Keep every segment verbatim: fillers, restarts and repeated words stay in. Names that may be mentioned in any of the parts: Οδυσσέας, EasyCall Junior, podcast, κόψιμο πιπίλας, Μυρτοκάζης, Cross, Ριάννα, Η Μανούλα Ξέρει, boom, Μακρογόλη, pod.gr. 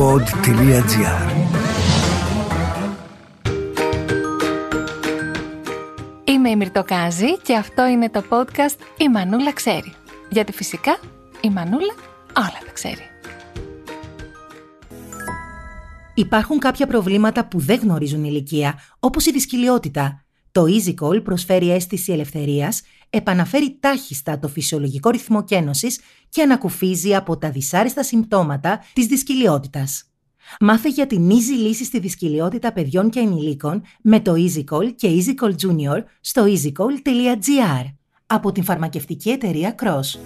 pod.gr. Είμαι η Μυρτοκάζη και αυτό είναι το podcast «Η Μανούλα Ξέρει». Γιατί φυσικά η Μανούλα όλα τα ξέρει. Υπάρχουν κάποια προβλήματα που δεν γνωρίζουν ηλικία, όπως η δυσκολιότητα. Το EasyCall προσφέρει αίσθηση ελευθερίας, επαναφέρει τάχιστα το φυσιολογικό ρυθμό κένωσης και ανακουφίζει από τα δυσάρεστα συμπτώματα της δυσκολιότητας. Μάθε για την easy λύση στη δυσκολιότητα παιδιών και ενηλίκων με το EasyCall και EasyCall Junior στο easycall.gr από την φαρμακευτική εταιρεία Cross.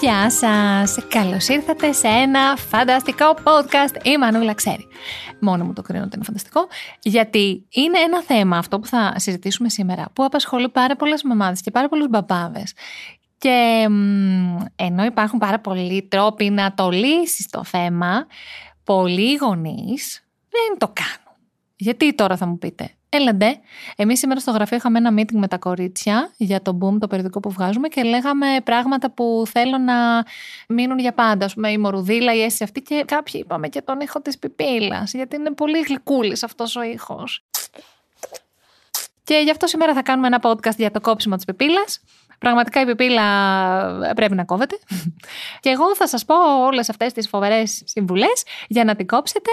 Γεια σας! Καλώς ήρθατε σε ένα φανταστικό podcast «Η Μανούλα Ξέρει». Μόνο μου το κρίνω ότι είναι φανταστικό, γιατί είναι ένα θέμα αυτό που θα συζητήσουμε σήμερα που απασχολεί πάρα πολλές μαμάδες και πάρα πολλούς μπαμπάδες. Και ενώ υπάρχουν πάρα πολλοί τρόποι να το λύσεις το θέμα, πολλοί γονείς δεν το κάνουν. Γιατί τώρα θα μου πείτε? Έλαντε, εμείς σήμερα στο γραφείο είχαμε ένα meeting με τα κορίτσια για το boom, το περιοδικό που βγάζουμε, και λέγαμε πράγματα που θέλω να μείνουν για πάντα. Ας πούμε, η μορουδίλα, η αίσθηση αυτή, και κάποιοι είπαμε και τον ήχο της πιπίλας, γιατί είναι πολύ γλυκούλης αυτός ο ήχος. Και γι' αυτό σήμερα θα κάνουμε ένα podcast για το κόψιμο της πιπίλας. Πραγματικά η πιπίλα πρέπει να κόβεται. Και εγώ θα σας πω όλες αυτές τις φοβερές συμβουλές για να την κόψετε.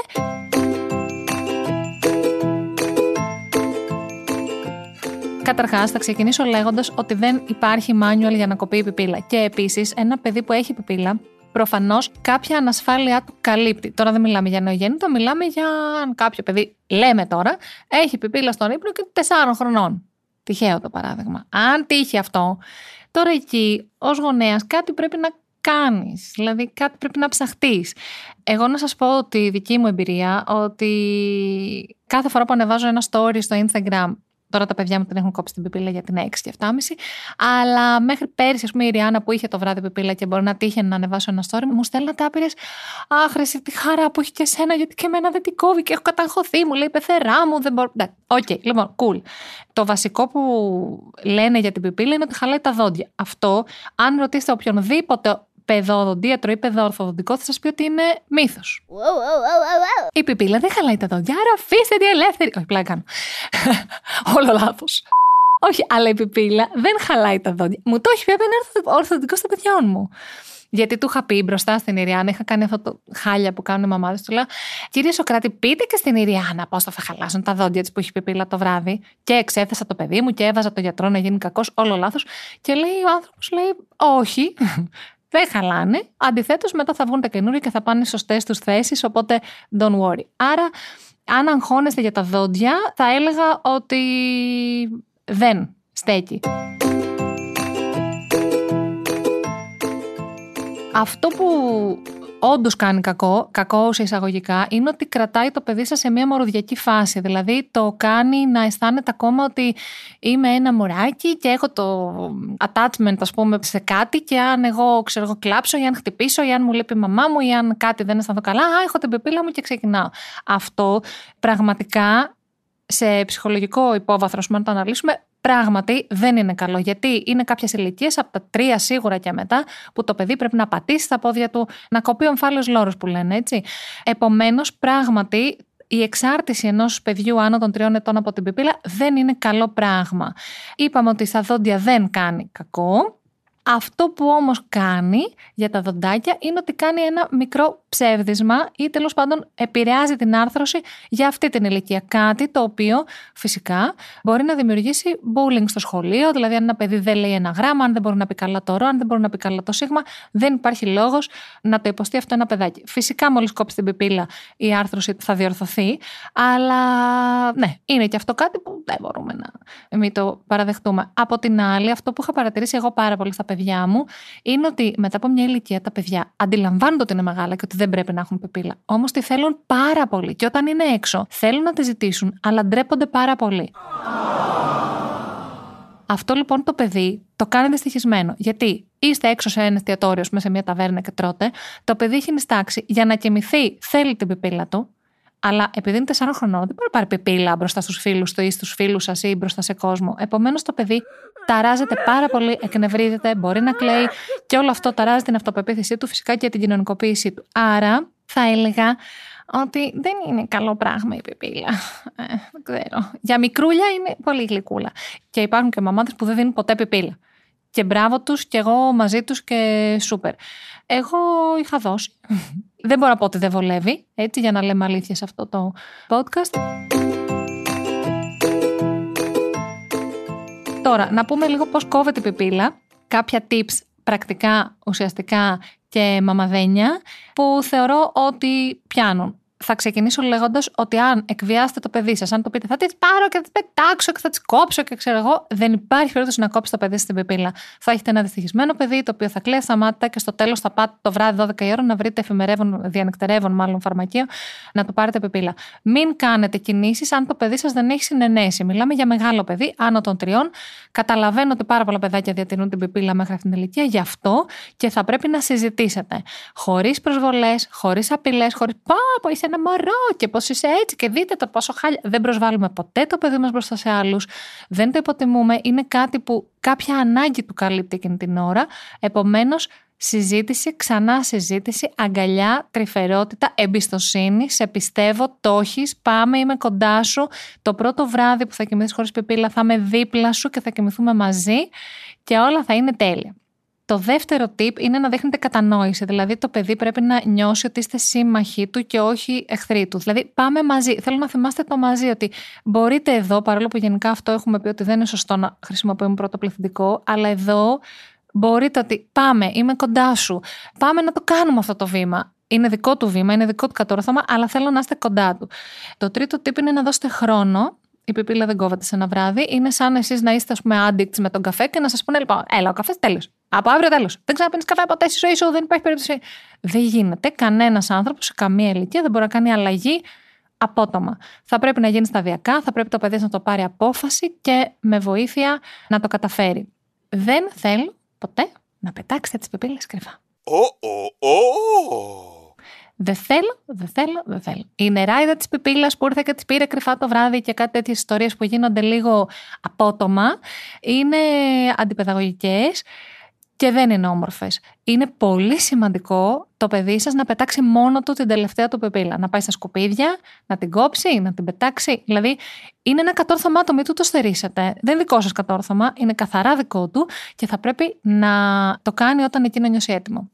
Καταρχάς, θα ξεκινήσω λέγοντας ότι δεν υπάρχει manual για να κοπεί η πιπίλα. Και επίσης, ένα παιδί που έχει πιπίλα, προφανώς κάποια ανασφάλεια του καλύπτει. Τώρα δεν μιλάμε για νεογέννητο, μιλάμε για αν κάποιο παιδί, λέμε τώρα, έχει πιπίλα στον ύπνο και τεσσάρων χρονών. Τυχαίο το παράδειγμα. Αν τύχει αυτό, τώρα εκεί ως γονέας κάτι πρέπει να κάνεις, δηλαδή κάτι πρέπει να ψαχτείς. Εγώ να σας πω ότι η δική μου εμπειρία, ότι κάθε φορά που ανεβάζω ένα story στο Instagram. Τώρα τα παιδιά μου την έχουν κόψει την πιπίλα για την έξι και εφτά και μισή. Αλλά μέχρι πέρυσι, ας πούμε, η Ριάννα που είχε το βράδυ πιπίλα και μπορεί να τύχει να ανεβάσω ένα story, μου στέλνατε άπειρες. Αχ, ρε, τη χαρά που έχει και σένα, γιατί και εμένα δεν την κόβει και έχω καταγχωθεί. Μου λέει πεθερά μου, δεν μπορώ. Οκ, okay, λοιπόν, cool. Το βασικό που λένε για την πιπίλα είναι ότι χαλάει τα δόντια. Αυτό, αν ρωτήσετε οποιονδήποτε παιδοδοντίατρο ή παιδοορθοδοντικό, θα σας πει ότι είναι μύθος. Wow, wow, wow, wow. Η πιπίλα δεν χαλάει τα δόντια, άρα αφήστε τη ελεύθερη. Όχι, πλάκα κάνω. Όλο λάθος. Όχι, αλλά η πιπίλα δεν χαλάει τα δόντια. Μου το έχει πει ένα ορθοδοντικό στα παιδιά μου. Γιατί του είχα πει μπροστά στην Ριάννα, είχα κάνει αυτό το χάλια που κάνουν οι μαμάδες, του λέω: «Κύριε Σωκράτη, πείτε και στην Ριάννα πώς θα χαλάσουν τα δόντια της που έχει πιπίλα το βράδυ». Και εξέθεσα το παιδί μου και έβαζα το γιατρό να γίνει κακός, όλο λάθος. Και λέει ο άνθρωπος, λέει: «Όχι. Δεν χαλάνε. Αντιθέτως, μετά θα βγουν τα καινούργια και θα πάνε σωστές τους θέσεις, οπότε don't worry». Άρα, αν αγχώνεστε για τα δόντια, θα έλεγα ότι δεν στέκει. Αυτό που όντως κάνει κακό, κακό σε εισαγωγικά, είναι ότι κρατάει το παιδί σας σε μια μορουδιακή φάση. Δηλαδή, το κάνει να αισθάνεται ακόμα ότι είμαι ένα μωράκι και έχω το attachment, ας πούμε, σε κάτι, και αν εγώ, ξέρω εγώ, κλάψω ή αν χτυπήσω ή αν μου λείπει η μαμά μου ή αν κάτι δεν αισθανθώ καλά, α, έχω την πιπίλα μου και ξεκινάω. Αυτό πραγματικά σε ψυχολογικό υπόβαθρο, να το αναλύσουμε, πράγματι δεν είναι καλό, γιατί είναι κάποιες ηλικίες, από τα τρία σίγουρα και μετά, που το παιδί πρέπει να πατήσει τα πόδια του, να κοπεί ο ομφάλιος λόρος που λένε, έτσι. Επομένως, πράγματι, η εξάρτηση ενός παιδιού άνω των τριών ετών από την πιπίλα δεν είναι καλό πράγμα. Είπαμε ότι στα δόντια δεν κάνει κακό. Αυτό που όμως κάνει για τα δοντάκια είναι ότι κάνει ένα μικρό ψεύδισμα ή τέλος πάντων επηρεάζει την άρθρωση για αυτή την ηλικία. Κάτι το οποίο φυσικά μπορεί να δημιουργήσει bullying στο σχολείο, δηλαδή αν ένα παιδί δεν λέει ένα γράμμα, αν δεν μπορεί να πει καλά το ρο, αν δεν μπορεί να πει καλά το σίγμα, δεν υπάρχει λόγος να το υποστεί αυτό ένα παιδάκι. Φυσικά μόλις κόψει την πιπίλα η άρθρωση θα διορθωθεί, αλλά ναι, είναι και αυτό κάτι που δεν μπορούμε να μην το παραδεχτούμε. Από την άλλη, αυτό που είχα παρατηρήσει εγώ πάρα πολύ στα παιδιά μου είναι ότι μετά από μια ηλικία τα παιδιά αντιλαμβάνονται ότι είναι μεγάλα και ότι δεν πρέπει να έχουν πιπίλα. Όμως τη θέλουν πάρα πολύ και όταν είναι έξω θέλουν να τη ζητήσουν, αλλά ντρέπονται πάρα πολύ. Αυτό λοιπόν το παιδί το κάνει δυστυχισμένο. Γιατί είστε έξω σε ένα εστιατόριο, σε μια ταβέρνα και τρώτε, το παιδί έχει νηστάξει, για να κοιμηθεί θέλει την πιπίλα του, Αλλά επειδή είναι τεσσάρων χρονών, δεν μπορεί να πάρει πιπίλα μπροστά στους φίλους του ή στους φίλους σας ή μπροστά σε κόσμο. Επομένως το παιδί ταράζεται πάρα πολύ, εκνευρίζεται, μπορεί να κλαίει και όλο αυτό ταράζει την αυτοπεποίθησή του, φυσικά και την κοινωνικοποίησή του. Άρα θα έλεγα ότι δεν είναι καλό πράγμα η πιπίλα. Ε, δεν ξέρω. Για μικρούλια είναι πολύ γλυκούλα. Και υπάρχουν και μαμάδες που δεν δίνουν ποτέ πιπίλα. Και μπράβο τους και εγώ μαζί τους και σούπερ. Εγώ είχα δώσει. Δεν μπορώ να πω ότι δεν βολεύει, έτσι, για να λέμε αλήθεια σε αυτό το podcast. Τώρα, να πούμε λίγο πώς κόβεται η πιπίλα. Κάποια tips πρακτικά, ουσιαστικά και μαμαδένια, που θεωρώ ότι πιάνουν. Θα ξεκινήσω λέγοντας ότι αν εκβιάσετε το παιδί σας, αν το πείτε θα τη πάρω και θα τη πετάξω και θα τη κόψω και ξέρω εγώ, δεν υπάρχει περίπτωση να κόψει το παιδί στην πιπίλα. Θα έχετε ένα δυστυχισμένο παιδί το οποίο θα κλαίει στα μάτια και στο τέλος θα πάτε το βράδυ δώδεκα η ώρα να βρείτε εφημερεύον, διανυκτερεύον μάλλον φαρμακείο, να του πάρετε πιπίλα. Μην κάνετε κινήσεις αν το παιδί σας δεν έχει συνενέσει. Μιλάμε για μεγάλο παιδί, άνω των τριών. Καταλαβαίνω ότι πάρα πολλά παιδάκια διατηρούν την πιπίλα μέχρι αυτήν την ηλικία, γι' αυτό και θα πρέπει να συζητήσετε. Χωρίς προσβολές, χωρίς απειλές, χωρίς πω, είσαι ένα μωρό και πώς είσαι έτσι και δείτε το πόσο χάλια. Δεν προσβάλλουμε ποτέ το παιδί μας μπροστά σε άλλους, δεν το υποτιμούμε, είναι κάτι που κάποια ανάγκη του καλύπτει εκείνη την ώρα, επομένως συζήτηση, ξανά συζήτηση, αγκαλιά, τρυφερότητα, εμπιστοσύνη, σε πιστεύω, το έχεις, πάμε, είμαι κοντά σου, το πρώτο βράδυ που θα κοιμηθείς χωρίς πιπίλα θα είμαι δίπλα σου και θα κοιμηθούμε μαζί και όλα θα είναι τέλεια. Το δεύτερο tip είναι να δείχνετε κατανόηση. Δηλαδή, το παιδί πρέπει να νιώσει ότι είστε σύμμαχοι του και όχι εχθροί του. Δηλαδή, πάμε μαζί. Θέλω να θυμάστε το μαζί, ότι μπορείτε εδώ, παρόλο που γενικά αυτό έχουμε πει ότι δεν είναι σωστό να χρησιμοποιούμε πρώτο πληθυντικό, αλλά εδώ μπορείτε ότι πάμε, είμαι κοντά σου. Πάμε να το κάνουμε αυτό το βήμα. Είναι δικό του βήμα, είναι δικό του κατόρθωμα, αλλά θέλω να είστε κοντά του. Το τρίτο tip είναι να δώσετε χρόνο. Η πιπίλα δεν κόβεται σε ένα βράδυ. Είναι σαν εσείς να είστε, ας πούμε, addicts με τον καφέ και να σας πούνε, λοιπόν, έλα, ο καφές τέλος. Από αύριο τέλος. Δεν ξαναπίνεις καφέ ποτέ στη ζωή σου, δεν υπάρχει περίπτωση. Δεν γίνεται. Κανένας άνθρωπος σε καμία ηλικία δεν μπορεί να κάνει αλλαγή απότομα. Θα πρέπει να γίνει σταδιακά, θα πρέπει το παιδί να το πάρει απόφαση και με βοήθεια να το καταφέρει. Δεν θέλω ποτέ να πετάξετε τις πιπίλες κρυφά. Oh, oh, oh. Δεν θέλω, δεν θέλω, δεν θέλω. Η νεράιδα της πιπίλας που ήρθε και της πήρε κρυφά το βράδυ και κάτι τέτοιες ιστορίες που γίνονται λίγο απότομα είναι αντιπαιδαγωγικές και δεν είναι όμορφες. Είναι πολύ σημαντικό το παιδί σας να πετάξει μόνο του την τελευταία του πιπίλα. Να πάει στα σκουπίδια, να την κόψει, να την πετάξει. Δηλαδή είναι ένα κατόρθωμά του, μην του το στερήσετε. Δεν είναι δικό σας κατόρθωμα, είναι καθαρά δικό του και θα πρέπει να το κάνει όταν εκείνο νιώσει έτοιμο.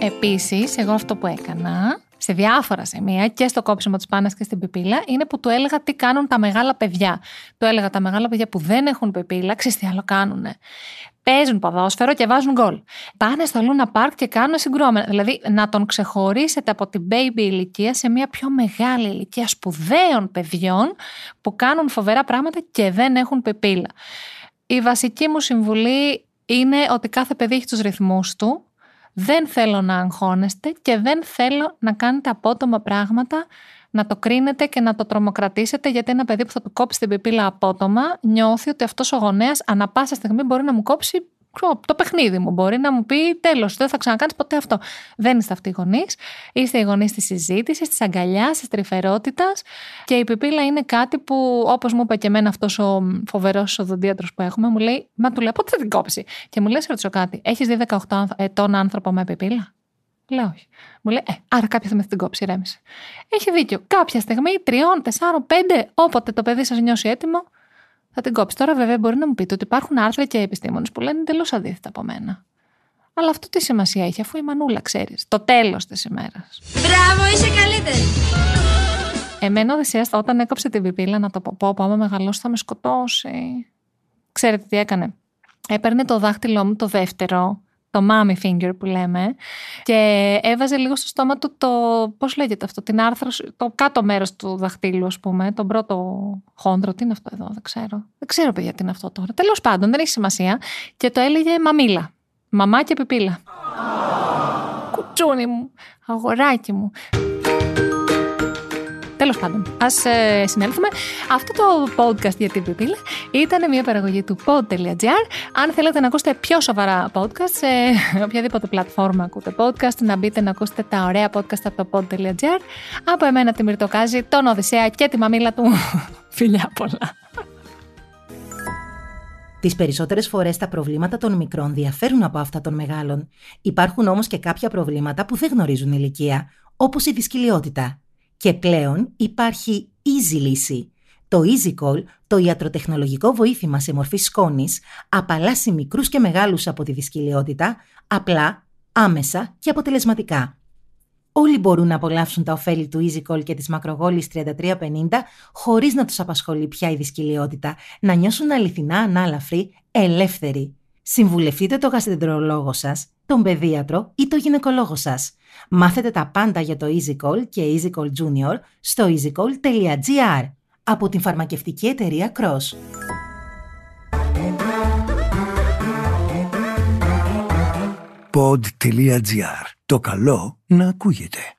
Επίσης, εγώ αυτό που έκανα σε διάφορα σημεία και στο κόψιμο της πάνας και στην πιπίλα είναι που του έλεγα τι κάνουν τα μεγάλα παιδιά. Του έλεγα τα μεγάλα παιδιά που δεν έχουν πιπίλα, ξέρεις τι άλλο κάνουνε. Παίζουν ποδόσφαιρο και βάζουν γκολ. Πάνε στο Λούνα Πάρκ και κάνουν συγκρόμενα. Δηλαδή, να τον ξεχωρίσετε από την baby ηλικία σε μια πιο μεγάλη ηλικία σπουδαίων παιδιών που κάνουν φοβερά πράγματα και δεν έχουν πιπίλα. Η βασική μου συμβουλή είναι ότι κάθε παιδί έχει τους ρυθμούς του. Δεν θέλω να αγχώνεστε και δεν θέλω να κάνετε απότομα πράγματα, να το κρίνετε και να το τρομοκρατήσετε, γιατί ένα παιδί που θα του κόψει την πιπίλα απότομα νιώθει ότι αυτός ο γονέας ανα πάσα στιγμή μπορεί να μου κόψει το παιχνίδι μου, μπορεί να μου πει τέλος, δεν θα ξανακάνεις ποτέ αυτό. Δεν είστε αυτοί οι γονείς, είστε οι γονείς της συζήτησης, της αγκαλιάς, της τρυφερότητας και η πιπίλα είναι κάτι που, όπως μου είπε και εμένα αυτός ο φοβερός οδοντίατρος που έχουμε, μου λέει, μα του λέω πότε θα την κόψει και μου λέει, σε ρωτήσω κάτι, έχεις δει δεκαοκτώ ετών άνθρωπο με πιπίλα? Λέω όχι. Μου λέει, ε, άρα κάποια θα με την κόψει, ηρέμησε. Έχει δίκιο. Κάποια στιγμή, τριών, τεσσάρων, πέντε, όποτε το παιδί σας νιώσει έτοιμο, θα την κόψει. Τώρα, βέβαια, μπορεί να μου πείτε ότι υπάρχουν άρθρα και επιστήμονες που λένε εντελώς αντίθετα από μένα. Αλλά αυτό τι σημασία έχει, αφού η Μανούλα ξέρεις. Το τέλος της ημέρας. Μπράβο, είσαι καλύτερη. Εμένα ο Οδυσσέας, όταν έκοψε την πιπίλα, να το πω, πω, πω άμα μεγαλώσει θα με σκοτώσει. Ξέρετε τι έκανε. Έπαιρνε το δάχτυλό μου το δεύτερο, το mommy finger που λέμε, και έβαζε λίγο στο στόμα του το, πώς λέγεται αυτό, την άρθρωση, το κάτω μέρος του δαχτύλου, ας πούμε, τον πρώτο χόντρο, τι είναι αυτό εδώ, δεν ξέρω. Δεν ξέρω, παιδιά, τι είναι αυτό τώρα. Τέλος πάντων, δεν έχει σημασία. Και το έλεγε μαμίλα. Μαμά και πιπίλα. Κουτσούνι μου, αγοράκι μου. Τέλος πάντων, ας ε, συνέλθουμε. Αυτό το podcast για την πιπίλα ήταν μια παραγωγή του pod.gr. Αν θέλετε να ακούσετε πιο σοβαρά podcast σε οποιαδήποτε πλατφόρμα ακούτε podcast, να μπείτε να ακούσετε τα ωραία podcast από το pod.gr. Από εμένα τη Μυρτοκάζη, τον Οδυσσέα και τη μαμίλα του. Φιλιά πολλά. Τις περισσότερες φορές τα προβλήματα των μικρών διαφέρουν από αυτά των μεγάλων. Υπάρχουν όμως και κάποια προβλήματα που δεν γνωρίζουν ηλικία, όπως η δυσκολιότητα. Και πλέον υπάρχει easy λύση. Το EasyCall, το ιατροτεχνολογικό βοήθημα σε μορφή σκόνης, απαλλάσσει μικρούς και μεγάλους από τη δυσκολιότητα, απλά, άμεσα και αποτελεσματικά. Όλοι μπορούν να απολαύσουν τα ωφέλη του EasyCall και της Μακρογόλης τριάντα τρία πενήντα χωρίς να τους απασχολεί πια η δυσκολιότητα, να νιώσουν αληθινά ανάλαφροι, ελεύθεροι. Συμβουλευτείτε το γαστρεντρολόγο σας, τον παιδίατρο ή τον γυναικολόγο σας. Μάθετε τα πάντα για το EasyCall και EasyCall Junior στο easycall.gr από την φαρμακευτική εταιρεία Cross. pod.gr. Το καλό να ακούγεται.